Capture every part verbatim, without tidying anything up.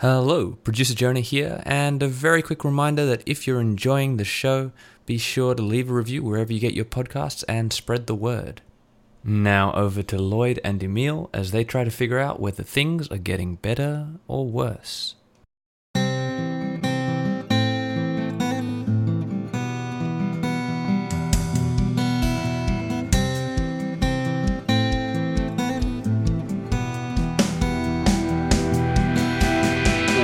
Hello, producer Jonah here, and a very quick reminder that if you're enjoying the show, be sure to leave a review wherever you get your podcasts and spread the word. Now over to Lloyd and Emil as they try to figure out whether things are getting better or worse.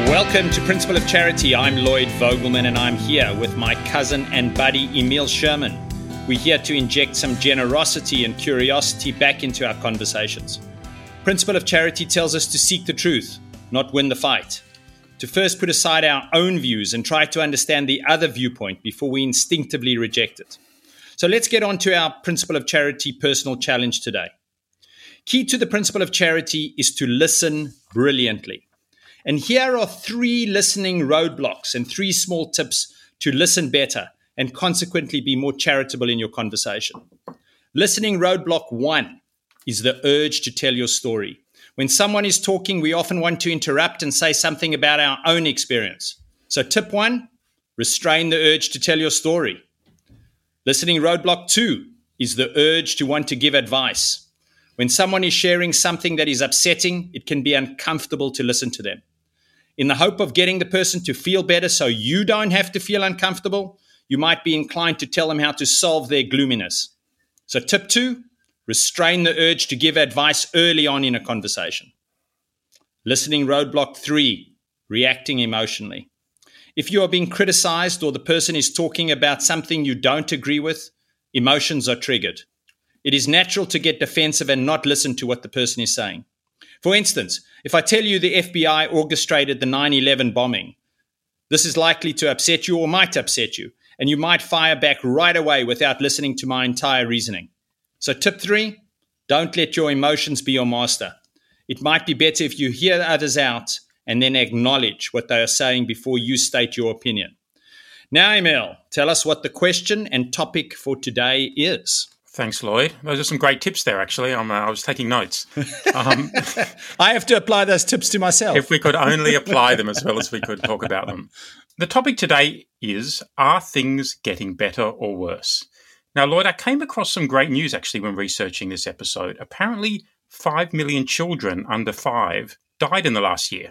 Welcome to Principle of Charity. I'm Lloyd Vogelman and I'm here with my cousin and buddy Emil Sherman. We're here to inject some generosity and curiosity back into our conversations. Principle of Charity tells us to seek the truth, not win the fight. To first put aside our own views and try to understand the other viewpoint before we instinctively reject it. So let's get on to our Principle of Charity personal challenge today. Key to the Principle of Charity is to listen brilliantly. And here are three listening roadblocks and three small tips to listen better and consequently be more charitable in your conversation. Listening roadblock one is the urge to tell your story. When someone is talking, we often want to interrupt and say something about our own experience. So tip one, restrain the urge to tell your story. Listening roadblock two is the urge to want to give advice. When someone is sharing something that is upsetting, it can be uncomfortable to listen to them. In the hope of getting the person to feel better so you don't have to feel uncomfortable, you might be inclined to tell them how to solve their gloominess. So tip two, restrain the urge to give advice early on in a conversation. Listening roadblock three, reacting emotionally. If you are being criticized or the person is talking about something you don't agree with, emotions are triggered. It is natural to get defensive and not listen to what the person is saying. For instance, if I tell you the F B I orchestrated the nine eleven bombing, this is likely to upset you or might upset you, and you might fire back right away without listening to my entire reasoning. So tip three, don't let your emotions be your master. It might be better if you hear others out and then acknowledge what they are saying before you state your opinion. Now, Emil, tell us what the question and topic for today is. Thanks, Lloyd. Those are some great tips there, actually. I'm, uh, I was taking notes. Um, I have to apply those tips to myself. If we could only apply them as well as we could talk about them. The topic today is, are things getting better or worse? Now, Lloyd, I came across some great news actually when researching this episode. Apparently, five million children under five died in the last year.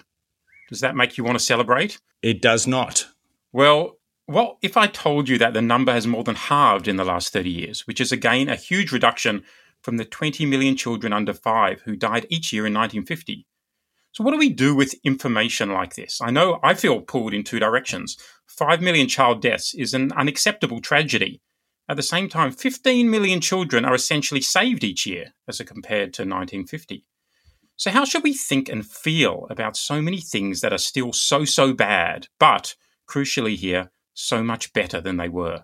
Does that make you want to celebrate? It does not. Well, well, if I told you that the number has more than halved in the last thirty years, which is again a huge reduction from the twenty million children under five who died each year in nineteen fifty. So what do we do with information like this? I know I feel pulled in two directions. five million child deaths is an unacceptable tragedy. At the same time, fifteen million children are essentially saved each year as compared to nineteen fifty. So how should we think and feel about so many things that are still so, so bad, but crucially here, so much better than they were?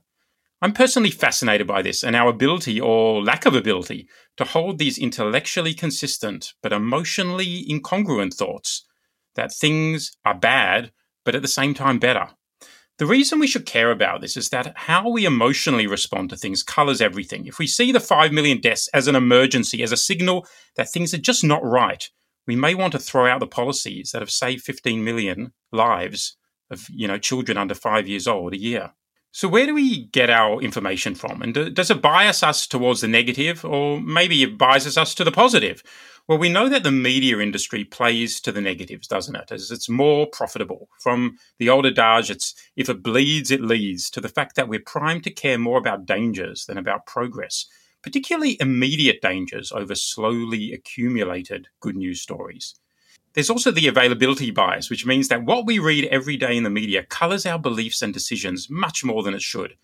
I'm personally fascinated by this and our ability or lack of ability to hold these intellectually consistent but emotionally incongruent thoughts that things are bad but at the same time better. The reason we should care about this is that how we emotionally respond to things colours everything. If we see the five million deaths as an emergency, as a signal that things are just not right, we may want to throw out the policies that have saved fifteen million lives of, you know, children under five years old a year. So where do we get our information from? And do, does it bias us towards the negative, or maybe it biases us to the positive? Well, we know that the media industry plays to the negatives, doesn't it? As it's more profitable. From the old adage, it's if it bleeds, it leads, to the fact that we're primed to care more about dangers than about progress, particularly immediate dangers over slowly accumulated good news stories. There's also the availability bias, which means that what we read every day in the media colours our beliefs and decisions much more than it should.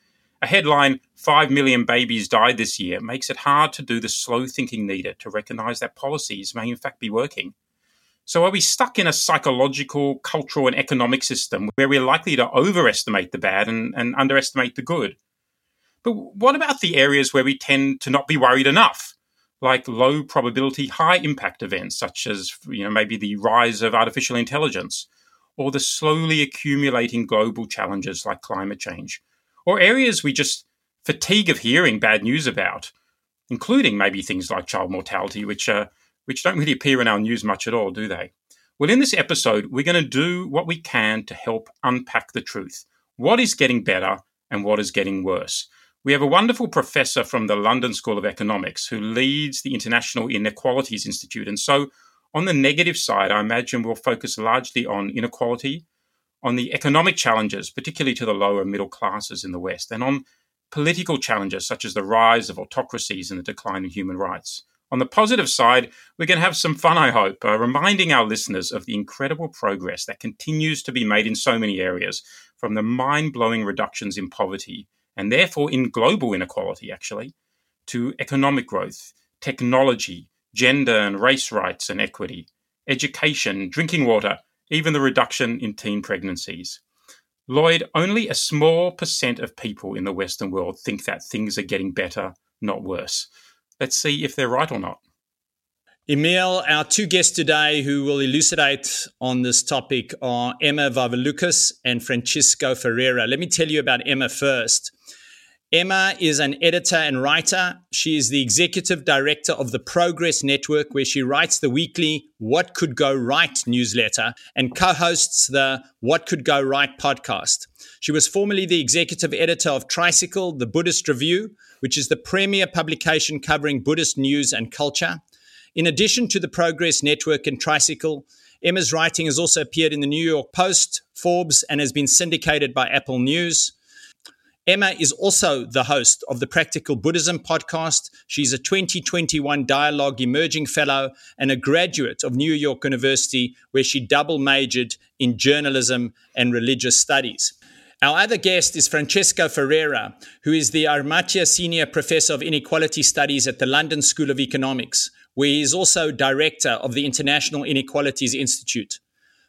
A headline, five million babies died this year, makes it hard to do the slow thinking needed to recognise that policies may in fact be working. So are we stuck in a psychological, cultural and economic system where we're likely to overestimate the bad and, and underestimate the good? But what about the areas where we tend to not be worried enough? Like low probability, high impact events, such as, you know, maybe the rise of artificial intelligence or the slowly accumulating global challenges like climate change, or areas we just fatigue of hearing bad news about, including maybe things like child mortality, which, uh, which don't really appear in our news much at all, do they? Well, in this episode, we're going to do what we can to help unpack the truth. What is getting better and what is getting worse? We have a wonderful professor from the London School of Economics who leads the International Inequalities Institute. And so on the negative side, I imagine we'll focus largely on inequality, on the economic challenges, particularly to the lower middle classes in the West, and on political challenges such as the rise of autocracies and the decline in human rights. On the positive side, we're going to have some fun, I hope, uh, reminding our listeners of the incredible progress that continues to be made in so many areas, from the mind-blowing reductions in poverty, and therefore in global inequality, actually, to economic growth, technology, gender and race rights and equity, education, drinking water, even the reduction in teen pregnancies. Lloyd, only a small percent of people in the Western world think that things are getting better, not worse. Let's see if they're right or not. Emil, our two guests today who will elucidate on this topic are Emma Vavilukas and Francisco Ferreira. Let me tell you about Emma first. Emma is an editor and writer. She is the executive director of the Progress Network, where she writes the weekly What Could Go Right newsletter and co-hosts the What Could Go Right podcast. She was formerly the executive editor of Tricycle, the Buddhist Review, which is the premier publication covering Buddhist news and culture. In addition to the Progress Network and Tricycle, Emma's writing has also appeared in the New York Post, Forbes, and has been syndicated by Apple News. Emma is also the host of the Practical Buddhism podcast. She's a twenty twenty-one Dialogue Emerging Fellow and a graduate of New York University, where she double majored in journalism and religious studies. Our other guest is Francisco Ferreira, who is the Amartya Senior Professor of Inequality Studies at the London School of Economics, where he is also director of the International Inequalities Institute.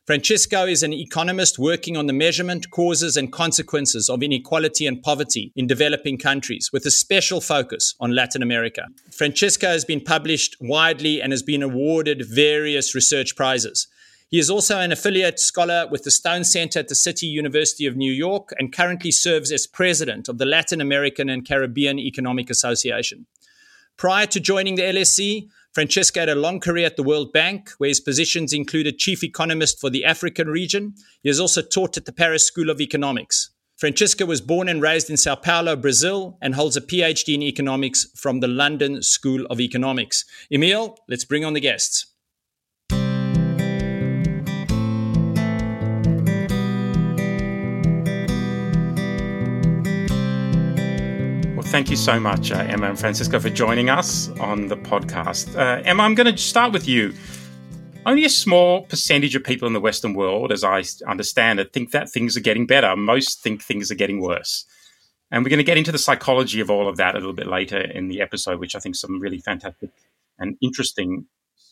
Francisco is an economist working on the measurement, causes, and consequences of inequality and poverty in developing countries, with a special focus on Latin America. Francisco has been published widely and has been awarded various research prizes. He is also an affiliate scholar with the Stone Center at the City University of New York and currently serves as president of the Latin American and Caribbean Economic Association. Prior to joining the L S E, Francisco had a long career at the World Bank, where his positions included chief economist for the African region. He has also taught at the Paris School of Economics. Francisco was born and raised in São Paulo, Brazil, and holds a P H D in economics from the London School of Economics. Emil, let's bring on the guests. Thank you so much, uh, Emma and Francisco, for joining us on the podcast. Uh, Emma, I'm going to start with you. Only a small percentage of people in the Western world, as I understand it, think that things are getting better. Most think things are getting worse. And we're going to get into the psychology of all of that a little bit later in the episode, which I think some really fantastic and interesting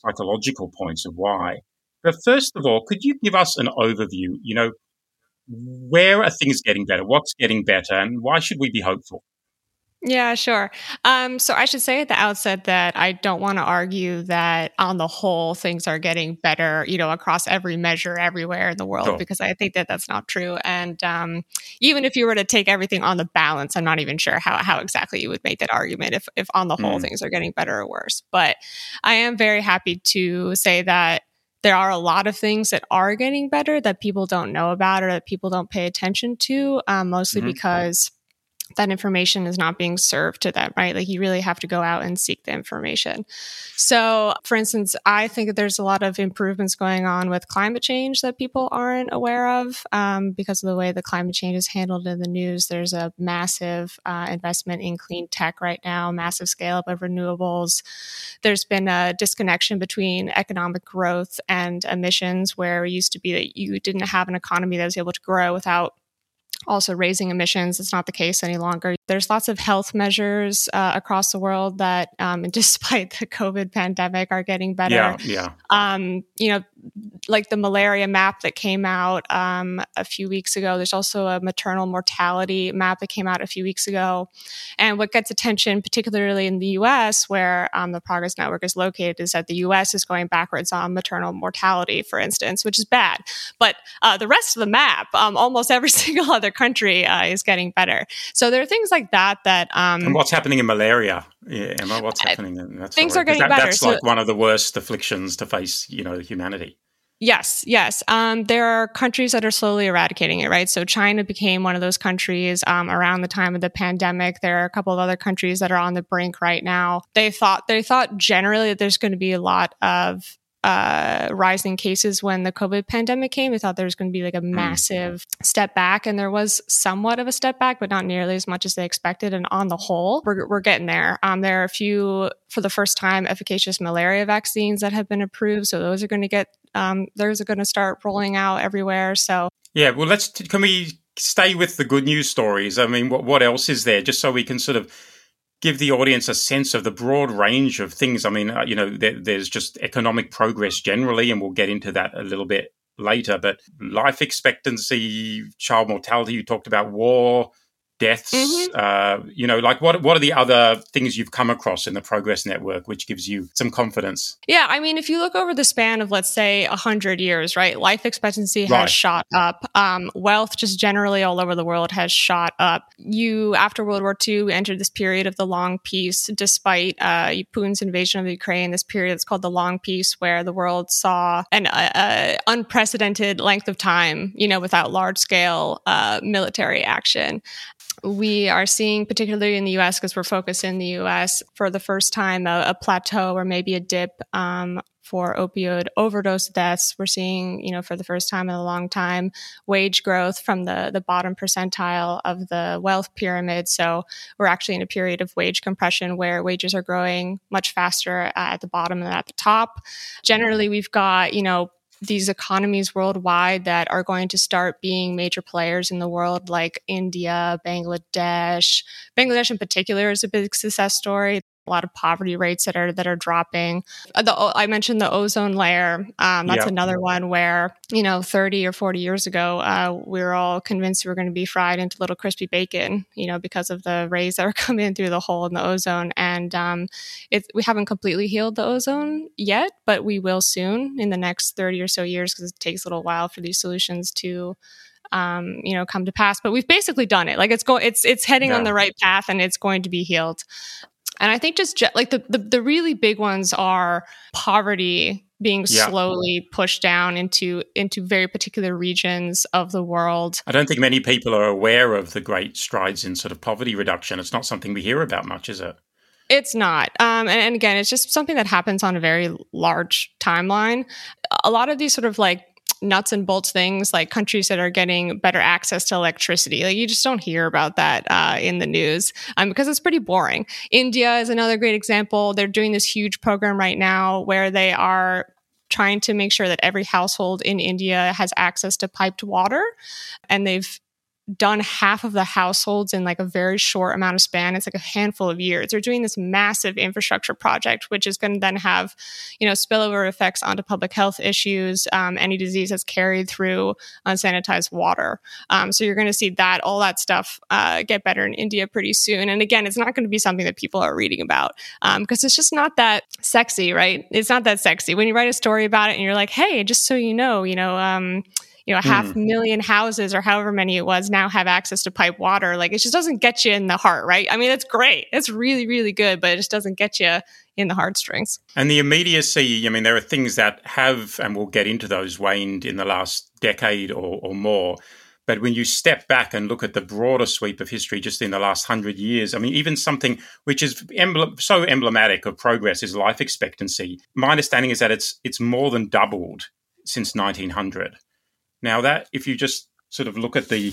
psychological points of why. But first of all, could you give us an overview? You know, where are things getting better? What's getting better? And why should we be hopeful? Yeah, sure. Um, so I should say at the outset that I don't want to argue that on the whole things are getting better, you know, across every measure everywhere in the world, oh. because I think that that's not true. And um, even if you were to take everything on the balance, I'm not even sure how, how exactly you would make that argument if, if on the whole mm. things are getting better or worse. But I am very happy to say that there are a lot of things that are getting better that people don't know about or that people don't pay attention to, um, mostly mm-hmm. because that information is not being served to them, right? Like you really have to go out and seek the information. So for instance, I think that there's a lot of improvements going on with climate change that people aren't aware of um, because of the way the climate change is handled in the news. There's a massive uh, investment in clean tech right now, massive scale up of renewables. There's been a disconnection between economic growth and emissions, where it used to be that you didn't have an economy that was able to grow without also raising emissions. It's not the case any longer. There's lots of health measures uh, across the world that, um, despite the COVID pandemic, are getting better. Yeah, yeah. Um, you know, like the malaria map that came out um, a few weeks ago. There's also a maternal mortality map that came out a few weeks ago. And what gets attention, particularly in the U S, where um, the Progress Network is located, is that the U S is going backwards on maternal mortality, for instance, which is bad. But uh, the rest of the map, um, almost every single other country uh, is getting better. So there are things like that that... Um, and what's happening in malaria? Yeah, Emma, what's happening? That's things are getting that, better. That's like so, one of the worst afflictions to face, you know, humanity. Yes, yes. Um, there are countries that are slowly eradicating it, right? So China became one of those countries um, around the time of the pandemic. There are a couple of other countries that are on the brink right now. They thought they thought generally that there's going to be a lot of uh, rising cases when the COVID pandemic came. They thought there was going to be like a massive step back, and there was somewhat of a step back, but not nearly as much as they expected. And on the whole, we're we're getting there. Um, there are a few, for the first time, efficacious malaria vaccines that have been approved. So those are going to get Um, those are going to start rolling out everywhere. So yeah, well, let's t- can we stay with the good news stories? I mean, what what else is there? Just so we can sort of give the audience a sense of the broad range of things. I mean, uh, you know, there, there's just economic progress generally, and we'll get into that a little bit later. But life expectancy, child mortality, you talked about war, deaths. Mm-hmm. Uh, you know, like what what are the other things you've come across in the Progress Network, which gives you some confidence? Yeah, I mean, if you look over the span of, let's say, one hundred years, right, life expectancy has right. shot up. Um, wealth just generally all over the world has shot up. You, after World War Two, entered this period of the long peace, despite uh, Putin's invasion of Ukraine, this period that's called the long peace, where the world saw an uh, uh, unprecedented length of time, you know, without large-scale uh, military action. We are seeing, particularly in the U S, because we're focused in the U S, for the first time, a, a plateau or maybe a dip um, for opioid overdose deaths. We're seeing, you know, for the first time in a long time, wage growth from the, the bottom percentile of the wealth pyramid. So we're actually in a period of wage compression where wages are growing much faster at the bottom than at the top. Generally, we've got, you know, these economies worldwide that are going to start being major players in the world, like India, Bangladesh. Bangladesh in particular is a big success story. A lot of poverty rates that are that are dropping. The, I mentioned the ozone layer. Um, that's yep. another one where, you know, thirty or forty years ago, uh, we were all convinced we were going to be fried into little crispy bacon, you know, because of the rays that are coming through the hole in the ozone. And um, it, we haven't completely healed the ozone yet, but we will soon in the next thirty or so years, because it takes a little while for these solutions to Um, you know, come to pass. But we've basically done it. Like it's go, it's it's heading yeah. on the right path, and it's going to be healed. And I think just like the the, the really big ones are poverty being yeah. slowly pushed down into into very particular regions of the world. I don't think many people are aware of the great strides in sort of poverty reduction. It's not something we hear about much, is it? It's not. Um, and, and again, it's just something that happens on a very large timeline. A lot of these sort of like nuts and bolts things, like countries that are getting better access to electricity. Like you just don't hear about that uh, in the news um, because it's pretty boring. India is another great example. They're doing this huge program right now where they are trying to make sure that every household in India has access to piped water. And they've done half of the households in like a very short amount of span. It's like a handful of years. They're doing this massive infrastructure project, which is going to then have, you know, spillover effects onto public health issues. Um, any disease that's carried through unsanitized water. Um, so you're going to see that, all that stuff uh, get better in India pretty soon. And again, it's not going to be something that people are reading about because um, it's just not that sexy, right? It's not that sexy. When you write a story about it and you're like, hey, just so you know, you know, um, you know, half mm. million houses or however many it was now have access to pipe water. Like it just doesn't get you in the heart, right? I mean, it's great. It's really, really good, but it just doesn't get you in the heartstrings. And the immediacy, I mean, there are things that have, and we'll get into those, waned in the last decade or, or more. But when you step back and look at the broader sweep of history just in the last hundred years, I mean, even something which is emblem- so emblematic of progress is life expectancy. My understanding is that it's it's more than doubled since nineteen hundred. Now that, if you just sort of look at the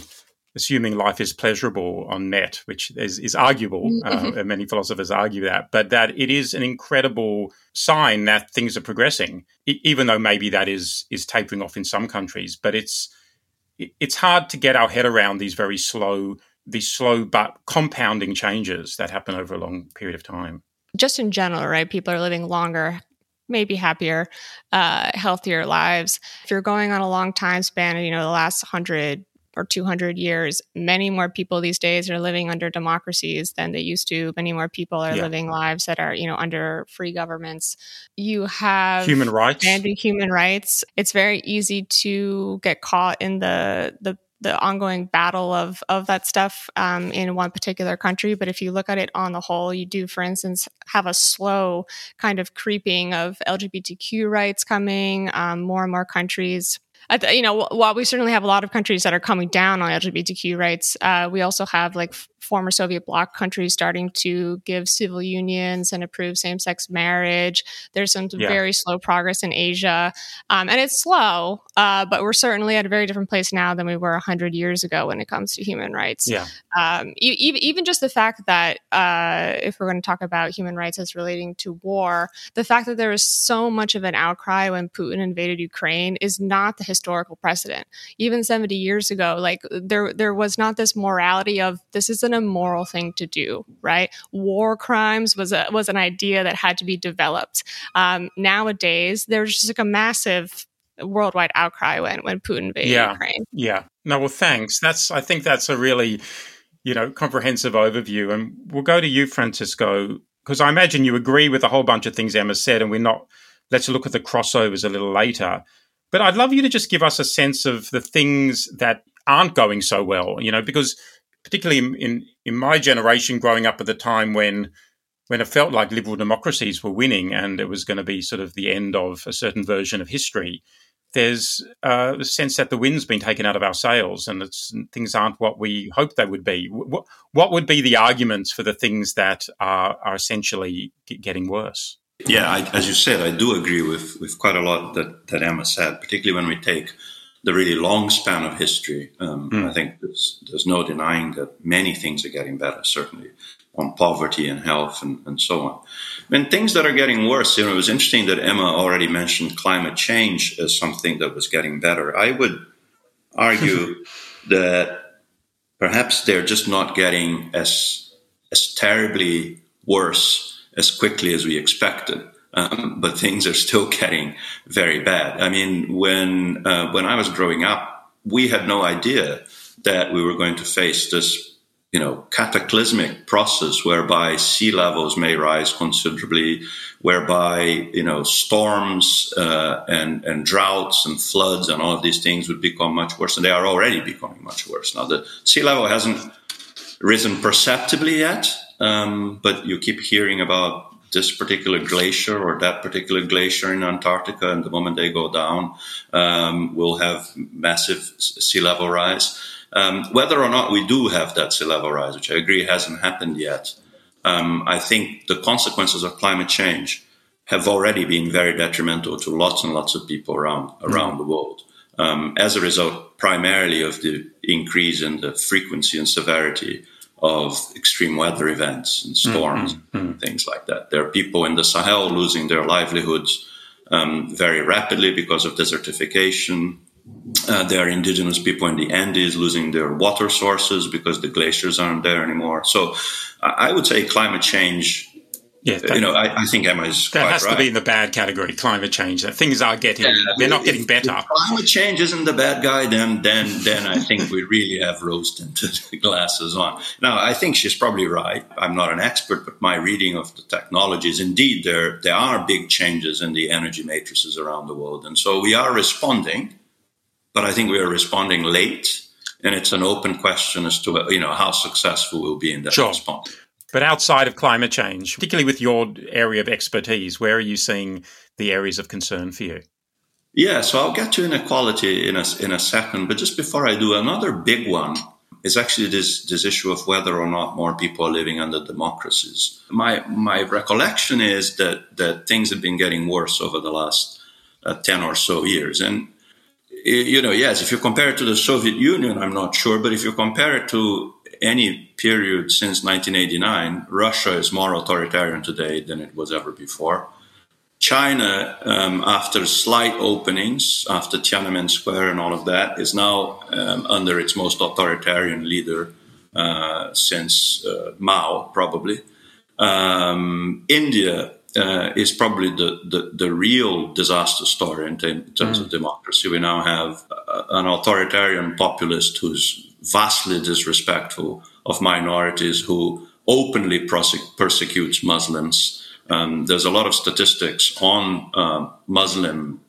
assuming life is pleasurable on net, which is, is arguable, mm-hmm. uh, and many philosophers argue that, but that it is an incredible sign that things are progressing, even though maybe that is is tapering off in some countries. But it's it's hard to get our head around these very slow, these slow but compounding changes that happen over a long period of time. Just in general, right? People are living longer, maybe happier, uh, healthier lives. If you're going on a long time span, you know, the last one hundred or two hundred years, many more people these days are living under democracies than they used to. Many more people are yeah. living lives that are, you know, under free governments. You have human rights. And human rights. It's very easy to get caught in the the the ongoing battle of of that stuff um, in one particular country. But if you look at it on the whole, you do, for instance, have a slow kind of creeping of L G B T Q rights coming, um, more and more countries. You know, while we certainly have a lot of countries that are coming down on L G B T Q rights, uh, we also have like f- former Soviet bloc countries starting to give civil unions and approve same-sex marriage. There's some yeah. very slow progress in Asia, um, and it's slow, uh, but we're certainly at a very different place now than we were one hundred years ago when it comes to human rights. Yeah. Um, e- even just the fact that uh, if we're going to talk about human rights as relating to war, the fact that there was so much of an outcry when Putin invaded Ukraine is not the historical precedent. Even seventy years ago, like there there was not this morality of this is an immoral thing to do, right? War crimes was a, was an idea that had to be developed. Um, nowadays, there's just like a massive worldwide outcry when when Putin invaded yeah. Ukraine. Yeah. No, well, thanks. That's I think that's a really, you know, comprehensive overview. And we'll go to you, Francisco, because I imagine you agree with a whole bunch of things Emma said, and we're not. Let's look at the crossovers a little later. But I'd love you to just give us a sense of the things that aren't going so well, you know, because particularly in, in, in my generation growing up at the time when when it felt like liberal democracies were winning and it was going to be sort of the end of a certain version of history, there's uh, a sense that the wind's been taken out of our sails and it's, things aren't what we hoped they would be. What, what would be the arguments for the things that are, are essentially getting worse? Yeah, I, as you said, I do agree with, with quite a lot that, that Emma said, particularly when we take the really long span of history. Um, mm. I think there's, there's no denying that many things are getting better, certainly, on poverty and health and, and so on. And things that are getting worse, you know, it was interesting that Emma already mentioned climate change as something that was getting better. I would argue that perhaps they're just not getting as as terribly worse as quickly as we expected, um, but things are still getting very bad. I mean, when uh, when I was growing up, we had no idea that we were going to face this, you know, cataclysmic process whereby sea levels may rise considerably, whereby, you know, storms uh, and and droughts and floods and all of these things would become much worse, and they are already becoming much worse. Now, the sea level hasn't risen perceptibly yet. Um, but you keep hearing about this particular glacier or that particular glacier in Antarctica, and the moment they go down, um, we'll have massive sea level rise. Um, whether or not we do have that sea level rise, which I agree hasn't happened yet, um, I think the consequences of climate change have already been very detrimental to lots and lots of people around around mm-hmm. the world. Um, as a result, primarily of the increase in the frequency and severity of extreme weather events and storms mm-hmm. and things like that. There are people in the Sahel losing their livelihoods um, very rapidly because of desertification. Uh, there are indigenous people in the Andes losing their water sources because the glaciers aren't there anymore. So I would say climate change, yeah, that, you know, I, I think Emma is quite right. That has to be in the bad category, climate change, that things are getting, yeah, they're not if, getting better. If climate change isn't the bad guy, then then, then I think we really have roasted the glasses on. Now, I think she's probably right. I'm not an expert, but my reading of the technologies, indeed, there, there are big changes in the energy matrices around the world. And so we are responding, but I think we are responding late. And it's an open question as to, you know, how successful we'll be in that sure. response. But outside of climate change, particularly with your area of expertise, where are you seeing the areas of concern for you? Yeah, so I'll get to inequality in a, in a second. But just before I do, another big one is actually this, this issue of whether or not more people are living under democracies. My my recollection is that, that things have been getting worse over the last uh, ten or so years. And, you know, yes, if you compare it to the Soviet Union, I'm not sure. But if you compare it to any period since nineteen eighty-nine, Russia is more authoritarian today than it was ever before. China, um, after slight openings, after Tiananmen Square and all of that, is now um, under its most authoritarian leader uh, since uh, Mao, probably. Um, India uh, is probably the, the, the real disaster story in, t- in terms mm. of democracy. We now have a, an authoritarian populist who's vastly disrespectful of minorities, who openly prosec- persecutes Muslims. Um, there's a lot of statistics on uh, Muslim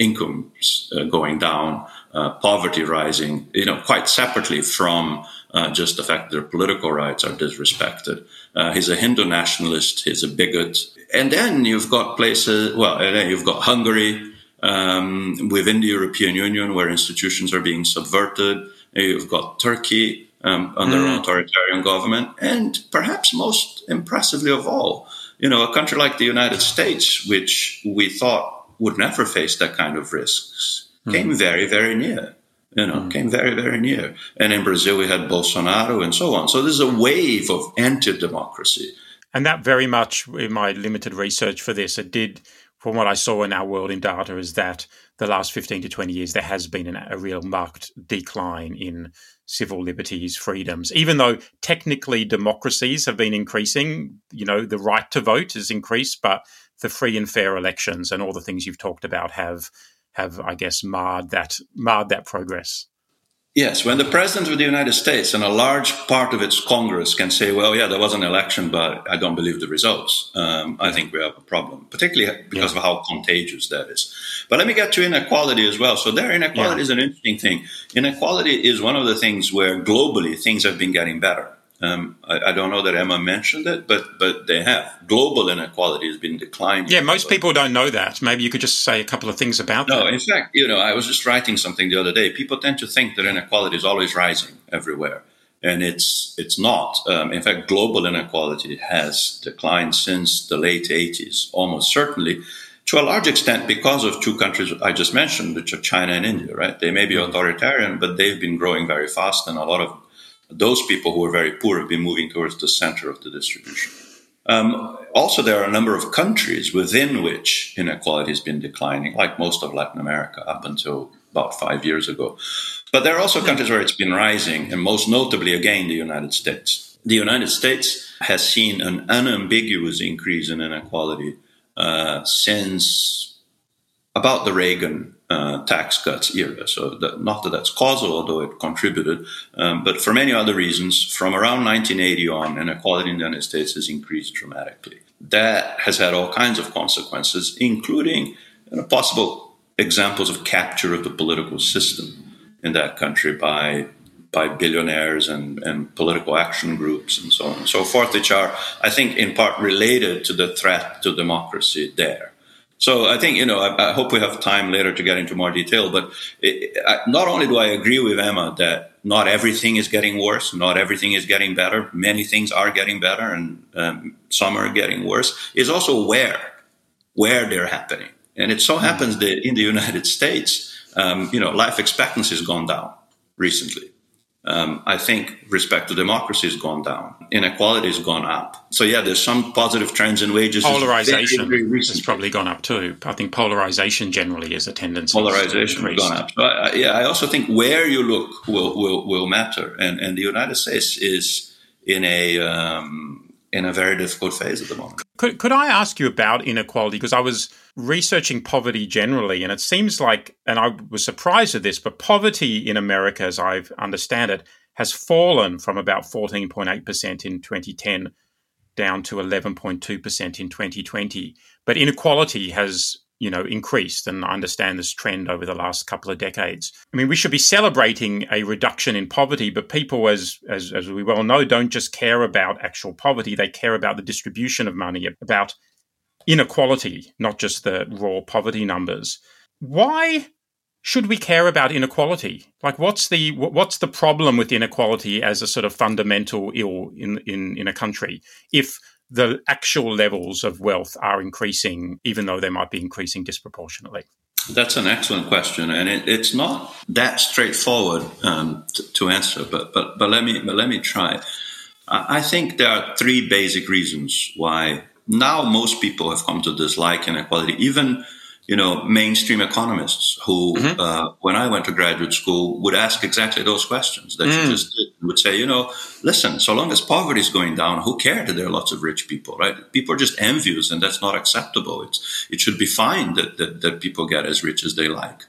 incomes uh, going down uh, poverty rising, you know, quite separately from uh, just the fact that their political rights are disrespected. Uh, he's a Hindu nationalist. He's a bigot. And then you've got places, well, and then you've got Hungary um, within the European Union, where institutions are being subverted. You've got Turkey um, under mm. an authoritarian government. And perhaps most impressively of all, you know, a country like the United States, which we thought would never face that kind of risks, mm. came very, very near. You know, mm. came very, very near. And in Brazil, we had Bolsonaro and so on. So there's a wave of anti-democracy. And that very much, in my limited research for this, it did, from what I saw in our world in data, is that the last fifteen to twenty years, there has been an, a real marked decline in civil liberties, freedoms, even though technically democracies have been increasing. You know, the right to vote has increased, but the free and fair elections and all the things you've talked about have, have I guess, marred that marred that progress. Yes, when the president of the United States and a large part of its Congress can say, well, yeah, there was an election, but I don't believe the results, um, I think we have a problem, particularly because yeah. of how contagious that is. But let me get to inequality as well. So there, inequality yeah. is an interesting thing. Inequality is one of the things where globally things have been getting better. Um, I, I don't know that Emma mentioned it, but but they have. Global inequality has been declining. Yeah, most people don't know that. Maybe you could just say a couple of things about that. No, in fact, you know, I was just writing something the other day. People tend to think that inequality is always rising everywhere, and it's it's not. Um, in fact, global inequality has declined since the late eighties, almost certainly, to a large extent because of two countries I just mentioned, which are China and India, right? They may be authoritarian, but they've been growing very fast, and a lot of those people who are very poor have been moving towards the center of the distribution. Um, also, there are a number of countries within which inequality has been declining, like most of Latin America up until about five years ago. But there are also countries where it's been rising, and most notably, again, the United States. The United States has seen an unambiguous increase in inequality uh, since about the Reagan Uh, tax cuts era. So that, not that that's causal, although it contributed, um, but for many other reasons, from around nineteen eighty on, inequality in the United States has increased dramatically. That has had all kinds of consequences, including you know, possible examples of capture of the political system in that country by by billionaires and, and political action groups and so on and so forth, which are, I think, in part related to the threat to democracy there. So I think, you know, I, I hope we have time later to get into more detail, but it, I, not only do I agree with Emma that not everything is getting worse, not everything is getting better, many things are getting better and um, some are getting worse, is also where, where they're happening. And it so mm. happens that in the United States, um, you know, life expectancy has gone down recently. Um, I think respect to democracy has gone down. Inequality has gone up. So, yeah, there's some positive trends in wages. Polarization very, very has probably gone up too. I think polarization generally is a tendency. Polarization has gone up. So I, yeah, I also think where you look will will, will matter. And, and the United States is in a um, in a very difficult phase at the moment. Could, could I ask you about inequality? Because I was researching poverty generally, and it seems like, and I was surprised at this, but poverty in America, as I understand it, has fallen from about fourteen point eight percent in twenty ten down to eleven point two percent in twenty twenty. But inequality has, you know, increased, and I understand this trend over the last couple of decades. I mean, we should be celebrating a reduction in poverty, but people, as, as, as we well know, don't just care about actual poverty. They care about the distribution of money, about inequality, not just the raw poverty numbers. Why should we care about inequality? Like, what's the what's the problem with inequality as a sort of fundamental ill in, in, in a country if the actual levels of wealth are increasing, even though they might be increasing disproportionately? That's an excellent question, and it, it's not that straightforward um, t- to answer. But but but let me but let me try. I, I think there are three basic reasons why. Now, most people have come to dislike inequality, even, you know, mainstream economists who, mm-hmm. uh, when I went to graduate school, would ask exactly those questions that mm. you just did, would say, you know, listen, so long as poverty is going down, who cares that there are lots of rich people, right? People are just envious, and that's not acceptable. It's, it should be fine that, that, that people get as rich as they like.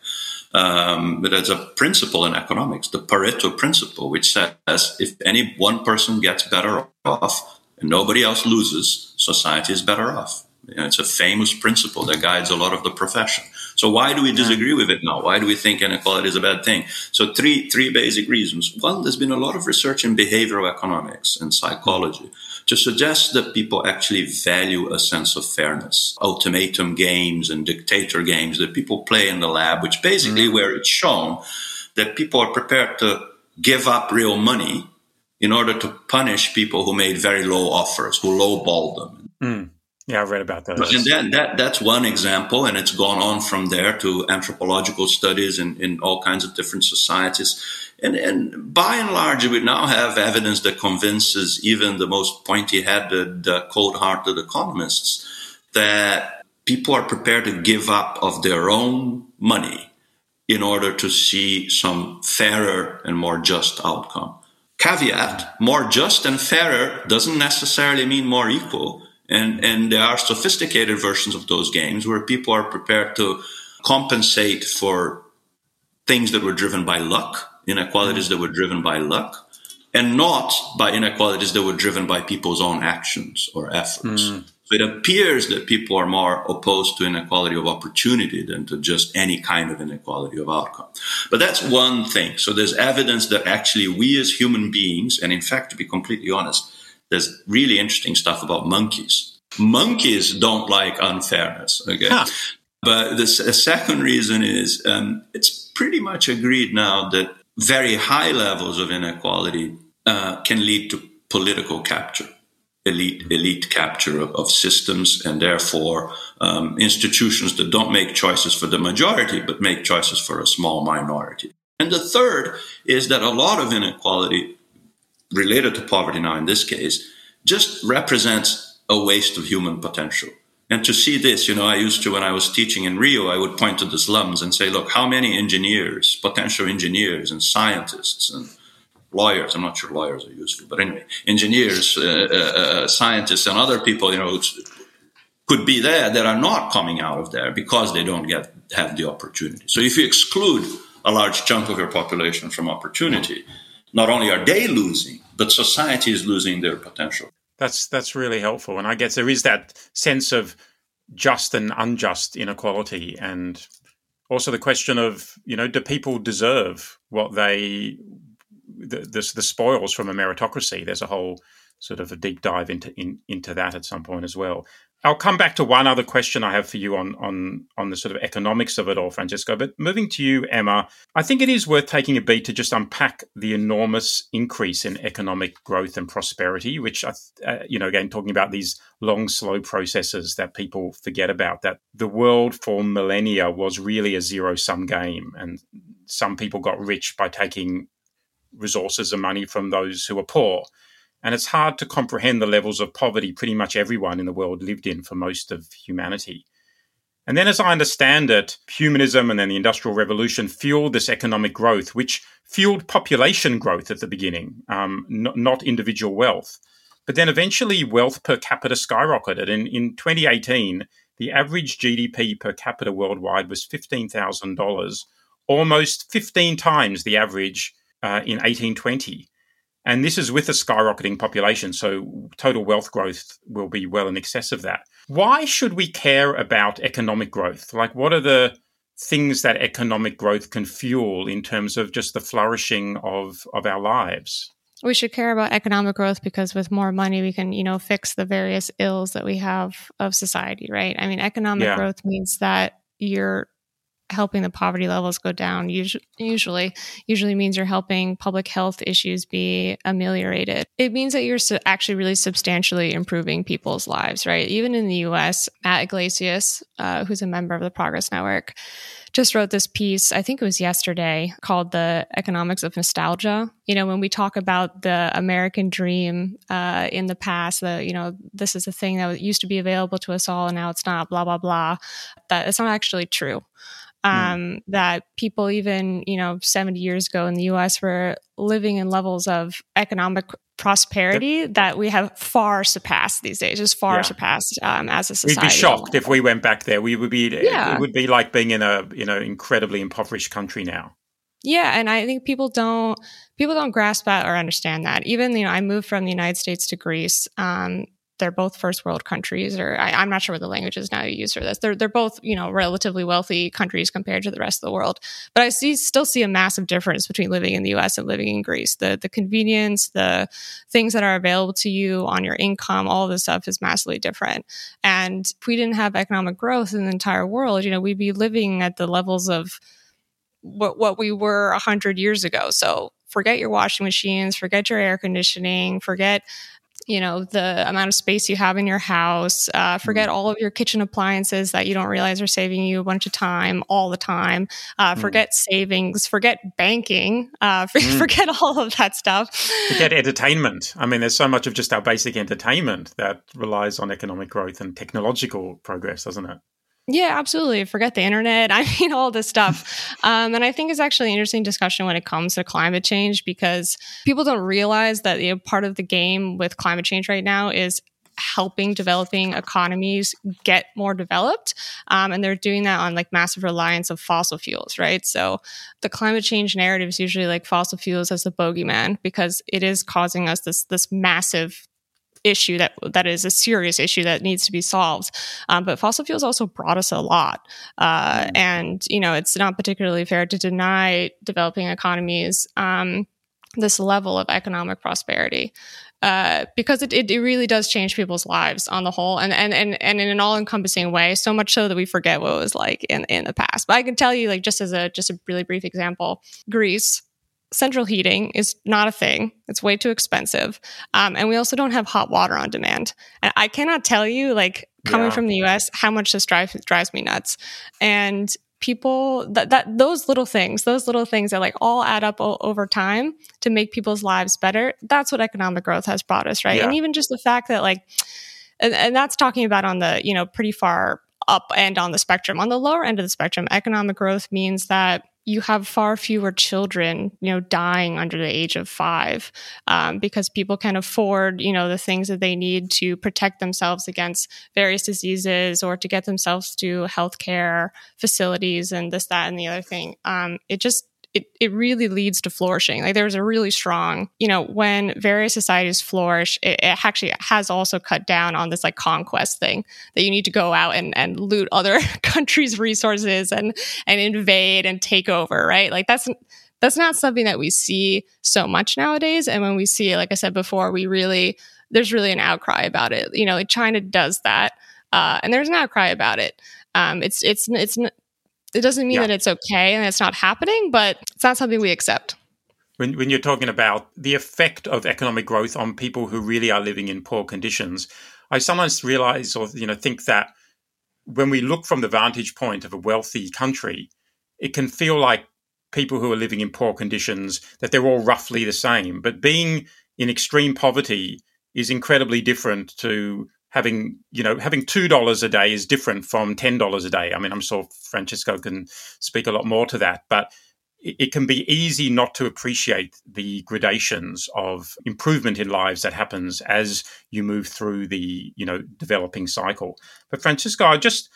Um, but as a principle in economics, the Pareto principle, which says if any one person gets better off, nobody else loses, society is better off. You know, it's a famous principle that guides a lot of the profession. So why do we disagree with it now? Why do we think inequality is a bad thing? So three three basic reasons. One, there's been a lot of research in behavioral economics and psychology to suggest that people actually value a sense of fairness. Ultimatum games and dictator games that people play in the lab, which basically mm. where it's shown that people are prepared to give up real money in order to punish people who made very low offers, who lowballed them. Mm. Yeah, I've read about that. And then that, that's one example, and it's gone on from there to anthropological studies in, in all kinds of different societies. And, and by and large, we now have evidence that convinces even the most pointy-headed, uh, cold-hearted economists that people are prepared to give up of their own money in order to see some fairer and more just outcome. Caveat, more just and fairer doesn't necessarily mean more equal. And, and there are sophisticated versions of those games where people are prepared to compensate for things that were driven by luck, inequalities that were driven by luck, and not by inequalities that were driven by people's own actions or efforts. Mm. So it appears that people are more opposed to inequality of opportunity than to just any kind of inequality of outcome. But that's one thing. So there's evidence that actually we as human beings, and in fact, to be completely honest, there's really interesting stuff about monkeys. Monkeys don't like unfairness, okay? Huh. But the second reason is um, it's pretty much agreed now that very high levels of inequality uh, can lead to political capture, elite elite capture of, of systems, and therefore um, institutions that don't make choices for the majority, but make choices for a small minority. And the third is that a lot of inequality related to poverty now in this case, just represents a waste of human potential. And to see this, you know, I used to, when I was teaching in Rio, I would point to the slums and say, look, how many engineers, potential engineers and scientists and lawyers, I'm not sure lawyers are useful, but anyway, engineers, uh, uh, scientists and other people, you know, could be there that are not coming out of there because they don't get have the opportunity. So if you exclude a large chunk of your population from opportunity, not only are they losing, but society is losing their potential. That's that's really helpful. And I guess there is that sense of just and unjust inequality, and also the question of, you know, do people deserve what they, the, the, the spoils from a meritocracy? There's a whole sort of a deep dive into in, into that at some point as well. I'll come back to one other question I have for you on, on, on the sort of economics of it all, Francisco. But moving to you, Emma, I think it is worth taking a beat to just unpack the enormous increase in economic growth and prosperity, which, I, uh, you know, again, talking about these long, slow processes that people forget about, that the world for millennia was really a zero-sum game. And some people got rich by taking resources and money from those who were poor. And it's hard to comprehend the levels of poverty pretty much everyone in the world lived in for most of humanity. And then, as I understand it, humanism and then the Industrial Revolution fueled this economic growth, which fueled population growth at the beginning, um, not, not individual wealth. But then eventually wealth per capita skyrocketed. And in twenty eighteen, the average G D P per capita worldwide was fifteen thousand dollars, almost fifteen times the average uh, in eighteen twenty. And this is with a skyrocketing population, so total wealth growth will be well in excess of that. Why should we care about economic growth? Like, what are the things that economic growth can fuel in terms of just the flourishing of, of our lives? We should care about economic growth because with more money, we can, you know, fix the various ills that we have of society, right? I mean, economic yeah. growth means that you're helping the poverty levels go down usually, usually usually means you're helping public health issues be ameliorated. It means that you're actually really substantially improving people's lives, right? Even in the U S, Matt Iglesias, uh, who's a member of the Progress Network, just wrote this piece, I think it was yesterday, called The Economics of Nostalgia. You know, when we talk about the American dream uh, in the past, the, you know, this is a thing that used to be available to us all and now it's not, blah, blah, blah, that it's not actually true. Um, that people even, you know, seventy years ago in the U S were living in levels of economic prosperity that, that we have far surpassed these days, just far yeah. surpassed um, as a society. We'd be shocked if we went back there. We would be, yeah. It would be like being in a, you know, incredibly impoverished country now. Yeah. And I think people don't, people don't grasp that or understand that. Even, you know, I moved from the United States to Greece, um, They're both first world countries, or I, I'm not sure what the language is now you use for this. They're they're both, you know, relatively wealthy countries compared to the rest of the world. But I see still see a massive difference between living in the U S and living in Greece. The the convenience, the things that are available to you on your income, all of this stuff is massively different. And if we didn't have economic growth in the entire world, you know, we'd be living at the levels of what what we were a hundred years ago. So forget your washing machines, forget your air conditioning, forget, you know, the amount of space you have in your house, uh, forget mm. all of your kitchen appliances that you don't realize are saving you a bunch of time all the time. Uh, forget mm. savings, forget banking, uh, for, mm. forget all of that stuff. Forget entertainment. I mean, there's so much of just our basic entertainment that relies on economic growth and technological progress, doesn't it? Yeah, absolutely. Forget the internet. I mean, all this stuff. Um, and I think it's actually an interesting discussion when it comes to climate change, because people don't realize that, you know, part of the game with climate change right now is helping developing economies get more developed. Um, and they're doing that on like massive reliance of fossil fuels, right? So the climate change narrative is usually like fossil fuels as the bogeyman, because it is causing us this this massive issue that that is a serious issue that needs to be solved. Um, but fossil fuels also brought us a lot. Uh, and, you know, it's not particularly fair to deny developing economies um, this level of economic prosperity, uh, because it, it, it really does change people's lives on the whole, and, and, and, and in an all-encompassing way, so much so that we forget what it was like in, in the past. But I can tell you, like, just as a just a really brief example, Greece, central heating is not a thing. It's way too expensive. Um, and we also don't have hot water on demand. And I cannot tell you, like, coming yeah. from the U S, how much this drives, drives me nuts. And people, that, that those little things, those little things that like all add up o- over time to make people's lives better. That's what economic growth has brought us, right? Yeah. And even just the fact that like, and, and that's talking about on the, you know, pretty far up end on the spectrum. On the lower end of the spectrum, economic growth means that you have far fewer children, you know, dying under the age of five, um, because people can afford, you know, the things that they need to protect themselves against various diseases or to get themselves to healthcare facilities and this, that, and the other thing. Um, it just It it really leads to flourishing. Like, there's a really strong, you know, when various societies flourish, it, it actually has also cut down on this like conquest thing that you need to go out and, and loot other countries' resources and, and invade and take over, right? Like that's that's not something that we see so much nowadays. And when we see it, like I said before, we really, there's really an outcry about it. You know, like China does that, uh, and there's an outcry about it. Um, it's it's it's. It doesn't mean yeah. that it's okay and it's not happening, but it's not something we accept. When, when you're talking about the effect of economic growth on people who really are living in poor conditions, I sometimes realize or you know think that when we look from the vantage point of a wealthy country, it can feel like people who are living in poor conditions, that they're all roughly the same. But being in extreme poverty is incredibly different to Having, you know, having two dollars a day is different from ten dollars a day. I mean, I'm sure Francisco can speak a lot more to that, but it, it can be easy not to appreciate the gradations of improvement in lives that happens as you move through the, you know, developing cycle. But Francisco, I just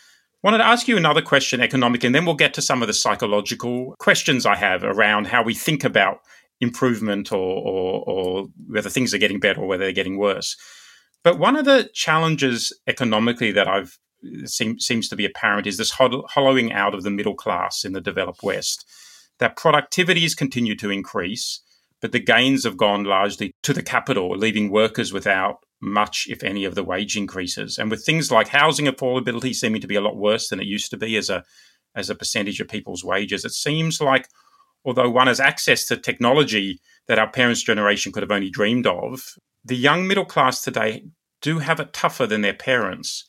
wanted to ask you another question, economic, and then we'll get to some of the psychological questions I have around how we think about improvement or, or, or whether things are getting better or whether they're getting worse. But one of the challenges economically that I've seem, seems to be apparent is this hollowing out of the middle class in the developed West, that productivities continue to increase, but the gains have gone largely to the capital, leaving workers without much, if any, of the wage increases. And with things like housing affordability seeming to be a lot worse than it used to be as a, as a percentage of people's wages, it seems like, although one has access to technology that our parents' generation could have only dreamed of, the young middle class today do have it tougher than their parents.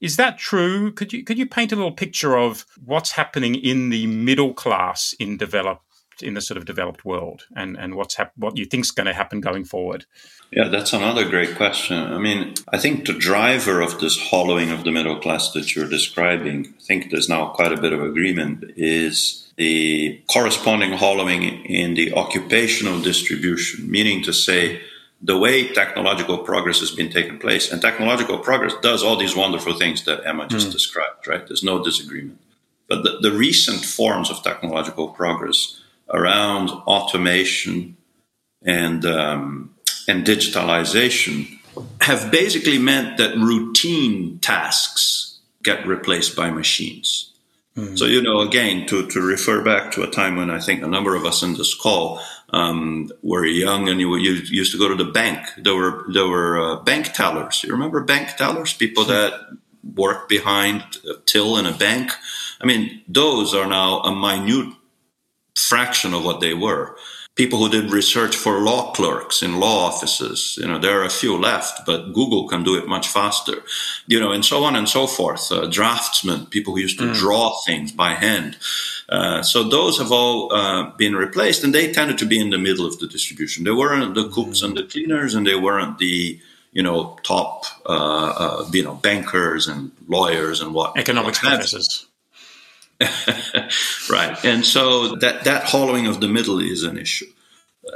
Is that true? Could you could you paint a little picture of what's happening in the middle class in developed in the sort of developed world, and and what's hap- what you think's going to happen going forward? Yeah, that's another great question. I mean, I think the driver of this hollowing of the middle class that you're describing, I think there's now quite a bit of agreement, is the corresponding hollowing in the occupational distribution, meaning to say, the way technological progress has been taking place, and technological progress does all these wonderful things that Emma just mm. described, right? There's no disagreement. But the, the recent forms of technological progress around automation and um, and digitalization have basically meant that routine tasks get replaced by machines. Mm-hmm. So, you know, again, to, to refer back to a time when I think a number of us in this call um, were young and you, you used to go to the bank. There were there were uh, bank tellers. You remember bank tellers? People that work behind a till in a bank. I mean, those are now a minute fraction of what they were. People who did research for law clerks in law offices, you know, there are a few left, but Google can do it much faster, you know, and so on and so forth. Uh, draftsmen, people who used to mm. draw things by hand. Uh, so those have all uh, been replaced, and they tended to be in the middle of the distribution. They weren't the cooks mm. and the cleaners, and they weren't the, you know, top, uh, uh, you know, bankers and lawyers and what. Economics professors. Right. And so that, that hollowing of the middle is an issue.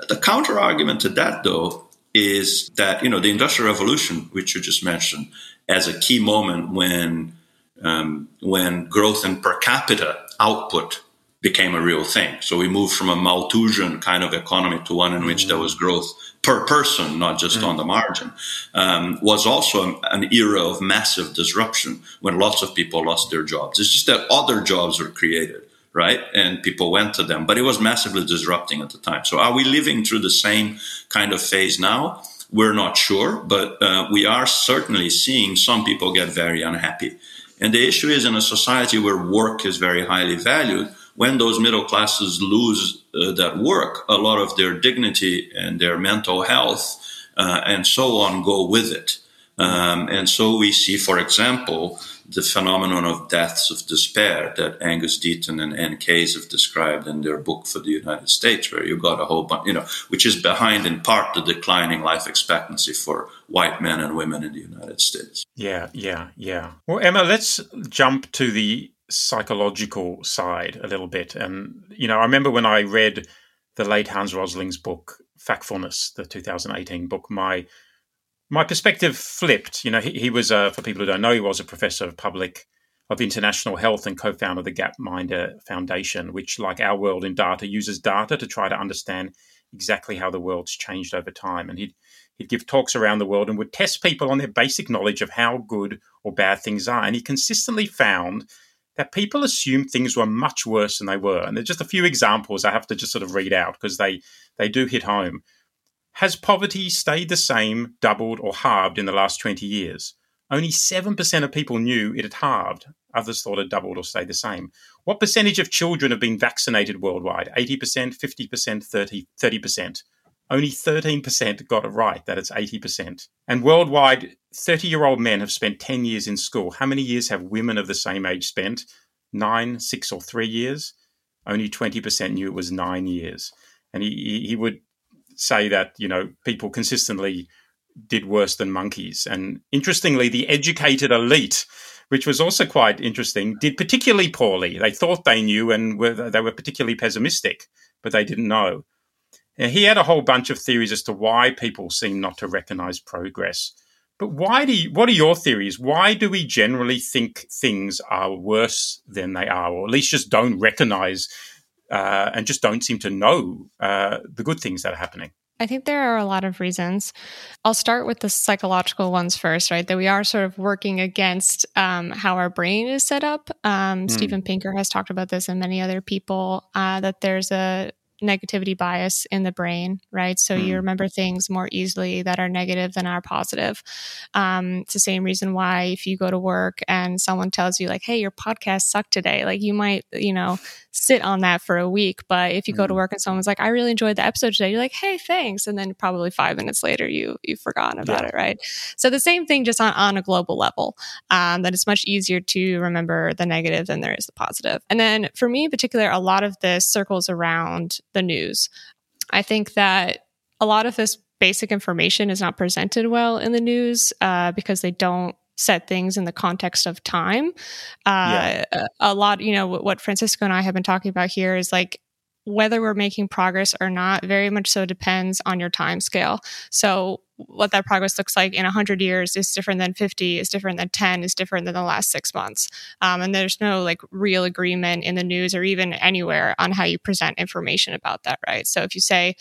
The counter argument to that, though, is that, you know, the Industrial Revolution, which you just mentioned, as a key moment when um, when growth in per capita output became a real thing. So we moved from a Malthusian kind of economy to one in which there was growth per person, not just mm. on the margin, um, was also an, an era of massive disruption when lots of people lost their jobs. It's just that other jobs were created, right? And people went to them, but it was massively disrupting at the time. So are we living through the same kind of phase now? We're not sure, but uh, we are certainly seeing some people get very unhappy. And the issue is, in a society where work is very highly valued, when those middle classes lose uh, that work, a lot of their dignity and their mental health uh, and so on go with it. Um, and so we see, for example, the phenomenon of deaths of despair that Angus Deaton and Anne Case have described in their book for the United States, where you got a whole bunch, you know, which is behind in part the declining life expectancy for white men and women in the United States. Yeah, yeah, yeah. Well, Emma, let's jump to the psychological side a little bit. And, you know, I remember when I read the late Hans Rosling's book, Factfulness, the two thousand eighteen book, my my perspective flipped. You know, he, he was, uh, for people who don't know, he was a professor of public, of international health and co-founder of the Gapminder Foundation, which, like our world in data, uses data to try to understand exactly how the world's changed over time. And he'd, he'd give talks around the world and would test people on their basic knowledge of how good or bad things are. And he consistently found that people assumed things were much worse than they were. And there's just a few examples I have to just sort of read out because they, they do hit home. Has poverty stayed the same, doubled, or halved in the last twenty years? Only seven percent of people knew it had halved. Others thought it doubled or stayed the same. What percentage of children have been vaccinated worldwide? eighty percent, fifty percent, thirty, thirty percent. Only thirteen percent got it right, that it's eighty percent. And worldwide, thirty-year-old men have spent ten years in school. How many years have women of the same age spent? Nine, six, or three years? Only twenty percent knew it was nine years. And he, he would say that, you know, people consistently did worse than monkeys. And interestingly, the educated elite, which was also quite interesting, did particularly poorly. They thought they knew and were, they were particularly pessimistic, but they didn't know. Now, he had a whole bunch of theories as to why people seem not to recognize progress. But why do you, what are your theories? Why do we generally think things are worse than they are, or at least just don't recognize uh, and just don't seem to know uh, the good things that are happening? I think there are a lot of reasons. I'll start with the psychological ones first, right? That we are sort of working against um, how our brain is set up. Um, mm. Stephen Pinker has talked about this and many other people, uh, that there's a negativity bias in the brain, right? So mm. you remember things more easily that are negative than are positive. Um, it's the same reason why if you go to work and someone tells you like, hey, your podcast sucked today, like you might, you know, sit on that for a week. But if you mm. go to work and someone's like, I really enjoyed the episode today, you're like, hey, thanks. And then probably five minutes later, you, you've forgotten about yeah. it, right? So the same thing just on, on a global level, um, that it's much easier to remember the negative than there is the positive. And then for me in particular, a lot of this circles around the news. I think that a lot of this basic information is not presented well in the news uh, because they don't set things in the context of time. Uh, yeah. A lot, you know, what Francisco and I have been talking about here is like, whether we're making progress or not very much so depends on your time scale. So what that progress looks like in one hundred years is different than fifty, is different than ten, is different than the last six months. Um, and there's no like real agreement in the news or even anywhere on how you present information about that, right? So if you say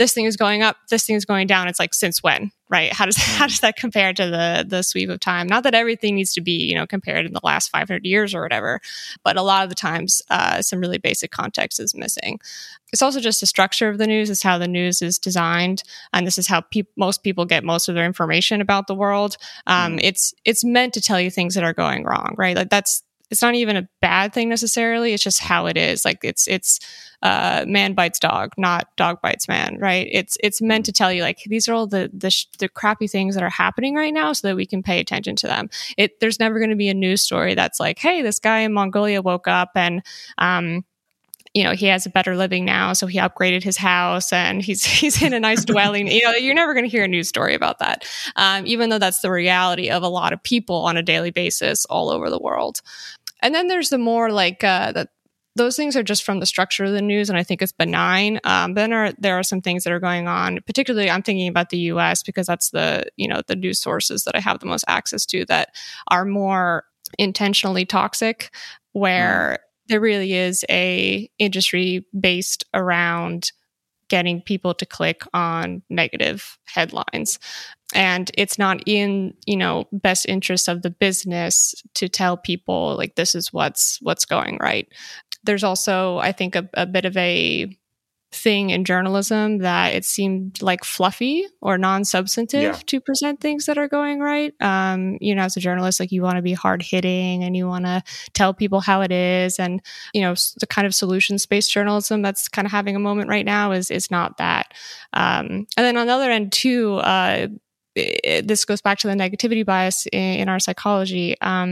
this thing is going up, this thing is going down. It's like, since when, right? How does how does that compare to the the sweep of time? Not that everything needs to be, you know, compared in the last five hundred years or whatever, but a lot of the times, uh, some really basic context is missing. It's also just the structure of the news. It's how the news is designed, and this is how pe- most people get most of their information about the world. Um, mm. It's it's meant to tell you things that are going wrong, right? Like that's. It's not even a bad thing necessarily. It's just how it is. Like it's it's uh, man bites dog, not dog bites man, right? It's it's meant to tell you like these are all the the, sh- the crappy things that are happening right now, so that we can pay attention to them. It there's never going to be a news story that's like, hey, this guy in Mongolia woke up and um, you know, he has a better living now, so he upgraded his house and he's he's in a nice dwelling. You know, you're never going to hear a news story about that, um, even though that's the reality of a lot of people on a daily basis all over the world. And then there's the more like uh, that; those things are just from the structure of the news, and I think it's benign. Um, then are, there are some things that are going on. Particularly, I'm thinking about the U S because that's the you know the news sources that I have the most access to that are more intentionally toxic, where mm. there really is a industry based around getting people to click on negative headlines. And it's not in, you know, best interest of the business to tell people like this is what's what's going right. There's also, I think, a, a bit of a thing in journalism that it seemed like fluffy or non-substantive yeah. to present things that are going right. Um, you know, as a journalist, like you want to be hard hitting and you want to tell people how it is, and you know, the kind of solutions-based journalism that's kind of having a moment right now is is not that. Um, and then on the other end too. Uh, It, this goes back to the negativity bias in, in our psychology. Um,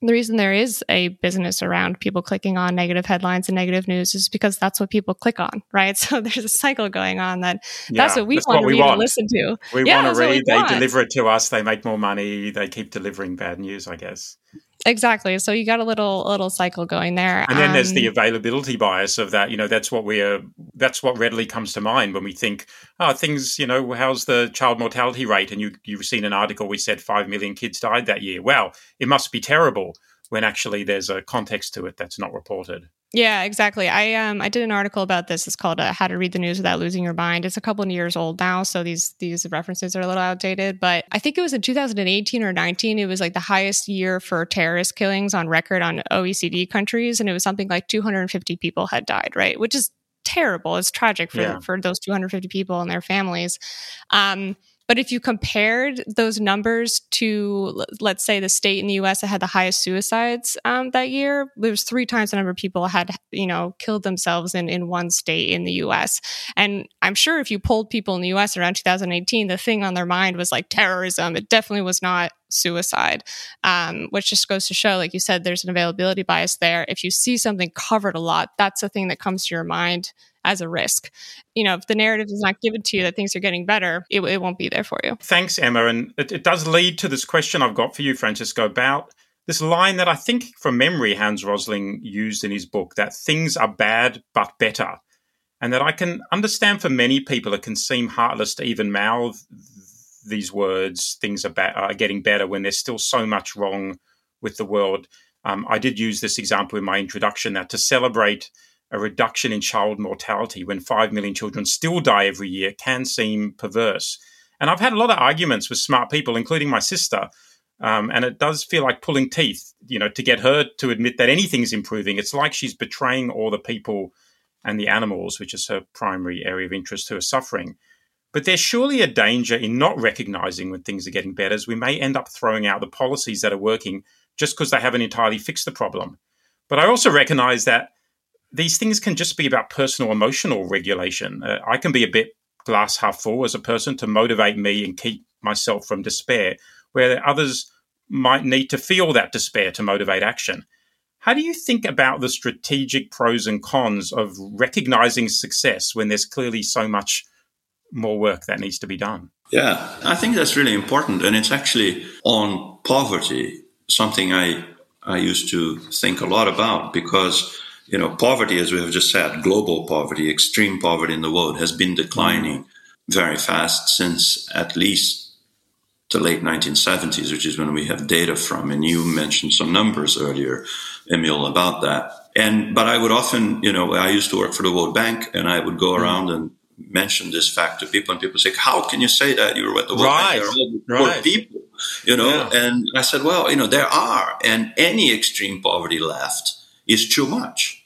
the reason there is a business around people clicking on negative headlines and negative news is because that's what people click on, right? So there's a cycle going on that yeah, that's what we that's want what to we read want. and listen to. We yeah, want to read, they want. deliver it to us, they make more money, they keep delivering bad news, I guess. Exactly. So you got a little little cycle going there. And then um, there's the availability bias of that. You know, that's what we are, that's what readily comes to mind when we think, oh, things, you know, how's the child mortality rate? And you, you've seen an article we said five million kids died that year. Wow, it must be terrible, when actually there's a context to it that's not reported. Yeah, exactly. I um I did an article about this. It's called uh, How to Read the News Without Losing Your Mind. It's a couple of years old now, so these these references are a little outdated. But I think it was in two thousand eighteen or nineteen, it was like the highest year for terrorist killings on record on O E C D countries. And it was something like two hundred fifty people had died, right? Which is terrible. It's tragic for, yeah. for those two hundred fifty people and their families. Um But if you compared those numbers to, let's say, the state in the U S that had the highest suicides um, that year, there was three times the number of people had, you know, killed themselves in, in one state in the U S. And I'm sure if you polled people in the U S around two thousand eighteen, the thing on their mind was like terrorism. It definitely was not suicide, um, which just goes to show, like you said, there's an availability bias there. If you see something covered a lot, that's the thing that comes to your mind as a risk. You know, if the narrative is not given to you that things are getting better, it, it won't be there for you. Thanks, Emma. And it, it does lead to this question I've got for you, Francisco, about this line that I think from memory Hans Rosling used in his book, that things are bad but better, and that I can understand for many people it can seem heartless to even mouth these words, things are, ba- are getting better, when there's still so much wrong with the world. Um, I did use this example in my introduction, that to celebrate a reduction in child mortality when five million children still die every year can seem perverse. And I've had a lot of arguments with smart people, including my sister, um, and it does feel like pulling teeth, you know, to get her to admit that anything's improving. It's like she's betraying all the people and the animals, which is her primary area of interest, who are suffering. But there's surely a danger in not recognizing when things are getting better, as we may end up throwing out the policies that are working just because they haven't entirely fixed the problem. But I also recognize that these things can just be about personal emotional regulation. Uh, I can be a bit glass half full as a person to motivate me and keep myself from despair, where others might need to feel that despair to motivate action. How do you think about the strategic pros and cons of recognizing success when there's clearly so much more work that needs to be done? Yeah, I think that's really important. And it's actually on poverty, something I, I used to think a lot about, because you know, poverty, as we have just said, global poverty, extreme poverty in the world has been declining very fast since at least the late nineteen seventies, which is when we have data from. And you mentioned some numbers earlier, Emil, about that. And but I would often, you know, I used to work for the World Bank, and I would go around and mention this fact to people, and people say, "How can you say that? You're at the World Bank. They're all poor people, you know." Yeah. And I said, "Well, you know, there are, and any extreme poverty left is too much."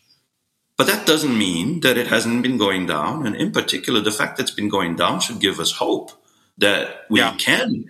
But that doesn't mean that it hasn't been going down. And in particular, the fact that it's been going down should give us hope that we yeah. can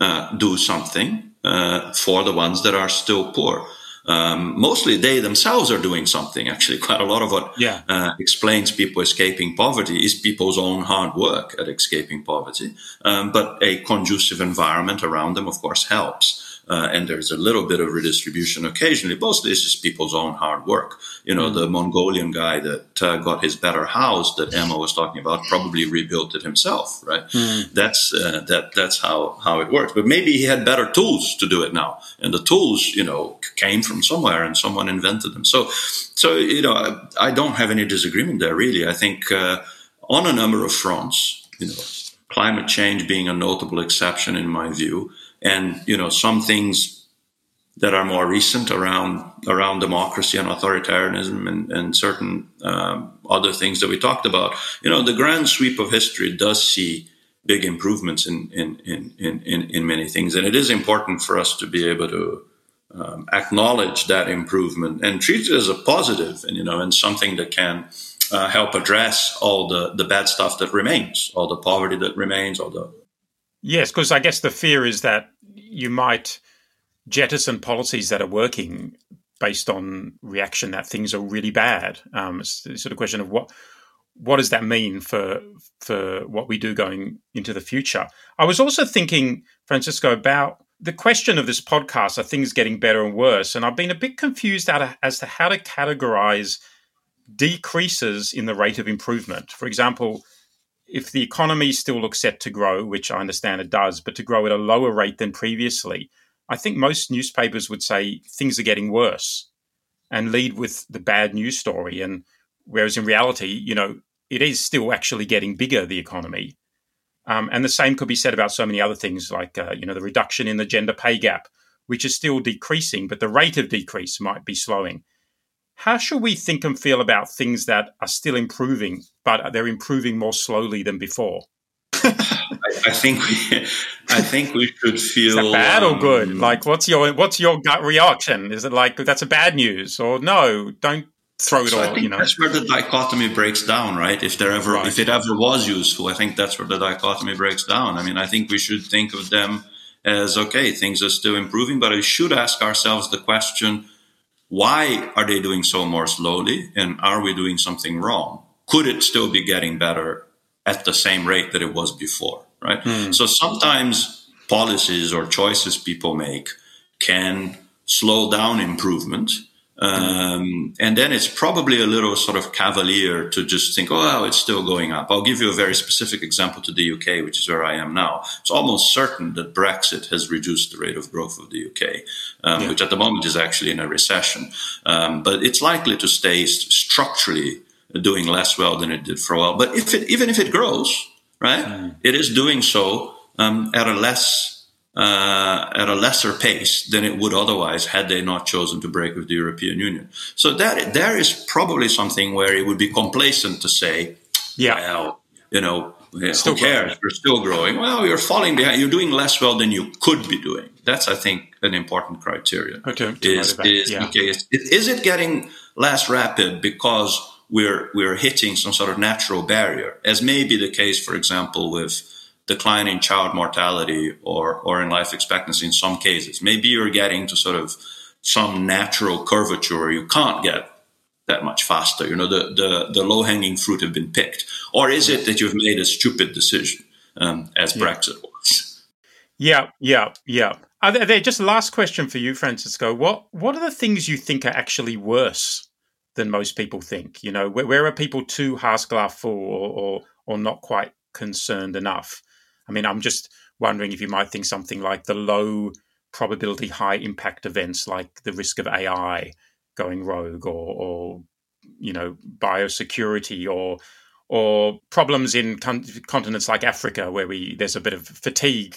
uh, do something uh, for the ones that are still poor. Um, mostly they themselves are doing something. Actually, quite a lot of what yeah. uh, explains people escaping poverty is people's own hard work at escaping poverty. Um, but a conducive environment around them, of course, helps. Uh, and there's a little bit of redistribution occasionally. Mostly it's just people's own hard work. You know, mm-hmm. the Mongolian guy that uh, got his better house that Emma was talking about probably rebuilt it himself, right? Mm-hmm. That's uh, that. That's how, how it works. But maybe he had better tools to do it now. And the tools, you know, came from somewhere and someone invented them. So, so you know, I, I don't have any disagreement there, really. I think uh, on a number of fronts, you know, climate change being a notable exception in my view, and, you know, some things that are more recent around around democracy and authoritarianism and, and certain um, other things that we talked about. You know, the grand sweep of history does see big improvements in in in in, in many things. And it is important for us to be able to um, acknowledge that improvement and treat it as a positive and, you know, and something that can uh, help address all the, the bad stuff that remains, all the poverty that remains, all the... Yes, because I guess the fear is that you might jettison policies that are working based on reaction that things are really bad. Um, it's, it's sort of a question of what what does that mean for for what we do going into the future. I was also thinking, Francisco, about the question of this podcast: are things getting better and worse? And I've been a bit confused as to how to categorize decreases in the rate of improvement. For example, if the economy still looks set to grow, which I understand it does, but to grow at a lower rate than previously, I think most newspapers would say things are getting worse and lead with the bad news story. And whereas in reality, you know, it is still actually getting bigger, the economy. Um, and the same could be said about so many other things like, uh, you know, the reduction in the gender pay gap, which is still decreasing, but the rate of decrease might be slowing. How should we think and feel about things that are still improving, but they're improving more slowly than before? I, I think we, I think we should feel... Is that bad um, or good? Like, what's your what's your gut reaction? Is it like, that's a bad news? Or no, don't throw it so all, I think you know? That's where the dichotomy breaks down, right? If there ever, right. if it ever was useful, I think that's where the dichotomy breaks down. I mean, I think we should think of them as, okay, things are still improving, but we should ask ourselves the question... Why are they doing so more slowly? And are we doing something wrong? Could it still be getting better at the same rate that it was before? Right. Mm. So sometimes policies or choices people make can slow down improvement. Um, mm. And then it's probably a little sort of cavalier to just think, oh, well, it's still going up. I'll give you a very specific example to the U K, which is where I am now. It's almost certain that Brexit has reduced the rate of growth of the U K, um, yeah. which at the moment is actually in a recession. Um, but it's likely to stay st- structurally doing less well than it did for a while. But if it, even if it grows, right, mm. it is doing so um, at a less Uh, at a lesser pace than it would otherwise had they not chosen to break with the European Union. So that there is probably something where it would be complacent to say, yeah, well, you know, who cares? You're still growing. Well, you're falling behind. You're doing less well than you could be doing. That's, I think, an important criteria. Okay. Is, is, yeah. okay, is, is it getting less rapid because we're we're hitting some sort of natural barrier, as may be the case, for example, with decline in child mortality or, or in life expectancy in some cases. Maybe you're getting to sort of some natural curvature. You can't get that much faster. You know, the, the, the low-hanging fruit have been picked. Or is it that you've made a stupid decision, um, as yeah. Brexit was? Yeah, yeah, yeah. Are there, are there, just last question for you, Francisco. What, what are the things you think are actually worse than most people think? You know, where, where are people too half-glass full or, or, or not quite concerned enough? I mean, I'm just wondering if you might think something like the low probability, high impact events like the risk of A I going rogue or, or you know, biosecurity or or problems in con- continents like Africa where we there's a bit of fatigue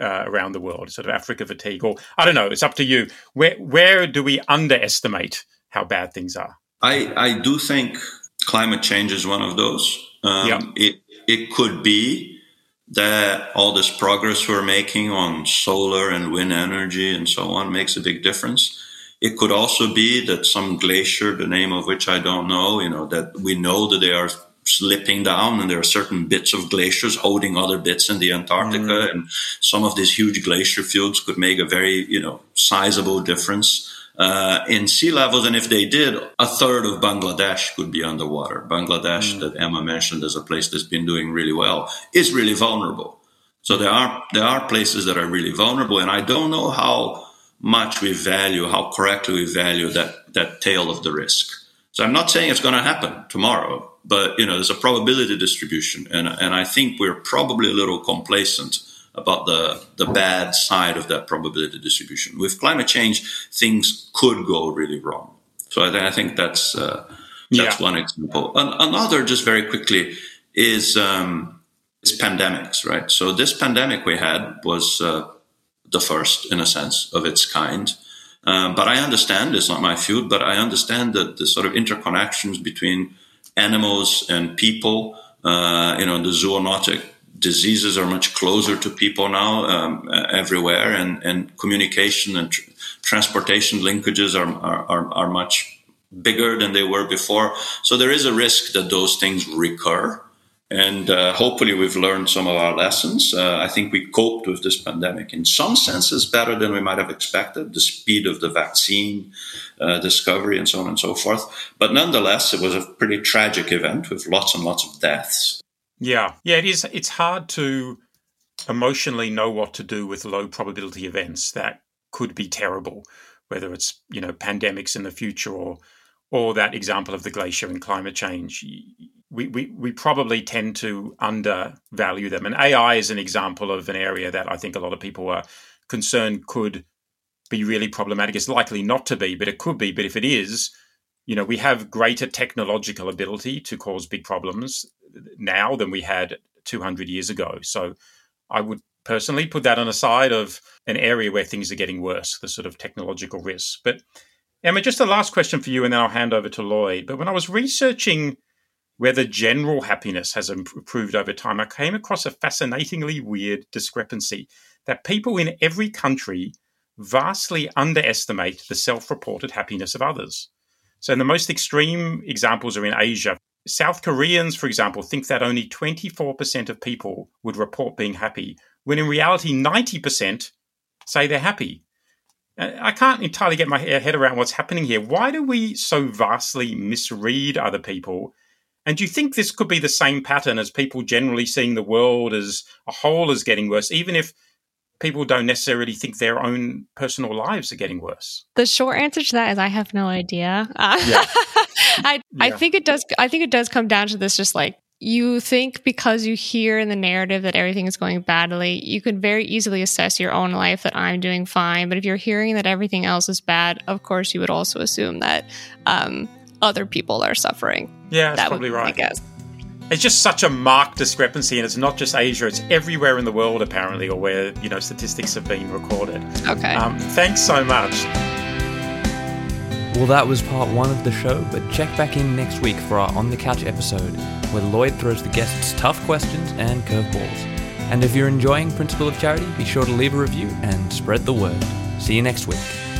uh, around the world, sort of Africa fatigue. Or I don't know, it's up to you. Where, where do we underestimate how bad things are? I, I do think climate change is one of those. Um, yeah. It it could be that all this progress we're making on solar and wind energy and so on makes a big difference. It could also be that some glacier, the name of which I don't know, you know, that we know that they are slipping down and there are certain bits of glaciers holding other bits in the Antarctica. Mm. And some of these huge glacier fields could make a very, you know, sizable difference uh, in sea levels. And if they did, a third of Bangladesh could be underwater. Bangladesh, mm. that Emma mentioned as a place that's been doing really well, is really vulnerable. So there are, there are places that are really vulnerable. And I don't know how much we value, how correctly we value that, that tail of the risk. So I'm not saying it's going to happen tomorrow. But, you know, there's a probability distribution. And and I think we're probably a little complacent about the, the bad side of that probability distribution. With climate change, things could go really wrong. So I, th- I think that's uh, that's yeah. one example. An- another, just very quickly, is, um, is pandemics, right? So this pandemic we had was uh, the first, in a sense, of its kind. Um, but I understand, it's not my field, but I understand that the sort of interconnections between animals and people, uh, you know, the zoonotic diseases are much closer to people now um, uh, everywhere, and, and communication and tr- transportation linkages are, are are much bigger than they were before. So there is a risk that those things recur, and uh, hopefully we've learned some of our lessons. Uh, I think we coped with this pandemic in some senses better than we might have expected, the speed of the vaccine uh, discovery and so on and so forth. But nonetheless, it was a pretty tragic event with lots and lots of deaths. Yeah, yeah, it is. It's hard to emotionally know what to do with low probability events that could be terrible, whether it's, you know, pandemics in the future or or that example of the glacier and climate change. We, we we probably tend to undervalue them. And A I is an example of an area that I think a lot of people are concerned could be really problematic. It's likely not to be, but it could be. But if it is, you know, we have greater technological ability to cause big problems now than we had two hundred years ago. So I would personally put that on a side of an area where things are getting worse, the sort of technological risks. But Emma, just a last question for you, and then I'll hand over to Lloyd. But when I was researching whether general happiness has improved over time, I came across a fascinatingly weird discrepancy that people in every country vastly underestimate the self-reported happiness of others. So the most extreme examples are in Asia. South Koreans, for example, think that only twenty-four percent of people would report being happy, when in reality ninety percent say they're happy. I can't entirely get my head around what's happening here. Why do we so vastly misread other people? And do you think this could be the same pattern as people generally seeing the world as a whole as getting worse, even if people don't necessarily think their own personal lives are getting worse? The short answer to that is I have no idea. Uh, yeah. I, yeah. I think it does. I think it does come down to this, just like, you think because you hear in the narrative that everything is going badly, you could very easily assess your own life that I'm doing fine. But if you're hearing that everything else is bad, of course, you would also assume that um, other people are suffering. Yeah, that's that probably would, right. I guess. It's just such a marked discrepancy, and it's not just Asia, it's everywhere in the world, apparently, or where, you know, statistics have been recorded. Okay. Um, thanks so much. Well, that was part one of the show, but check back in next week for our On the Couch episode, where Lloyd throws the guests tough questions and curveballs. And if you're enjoying Principle of Charity, be sure to leave a review and spread the word. See you next week.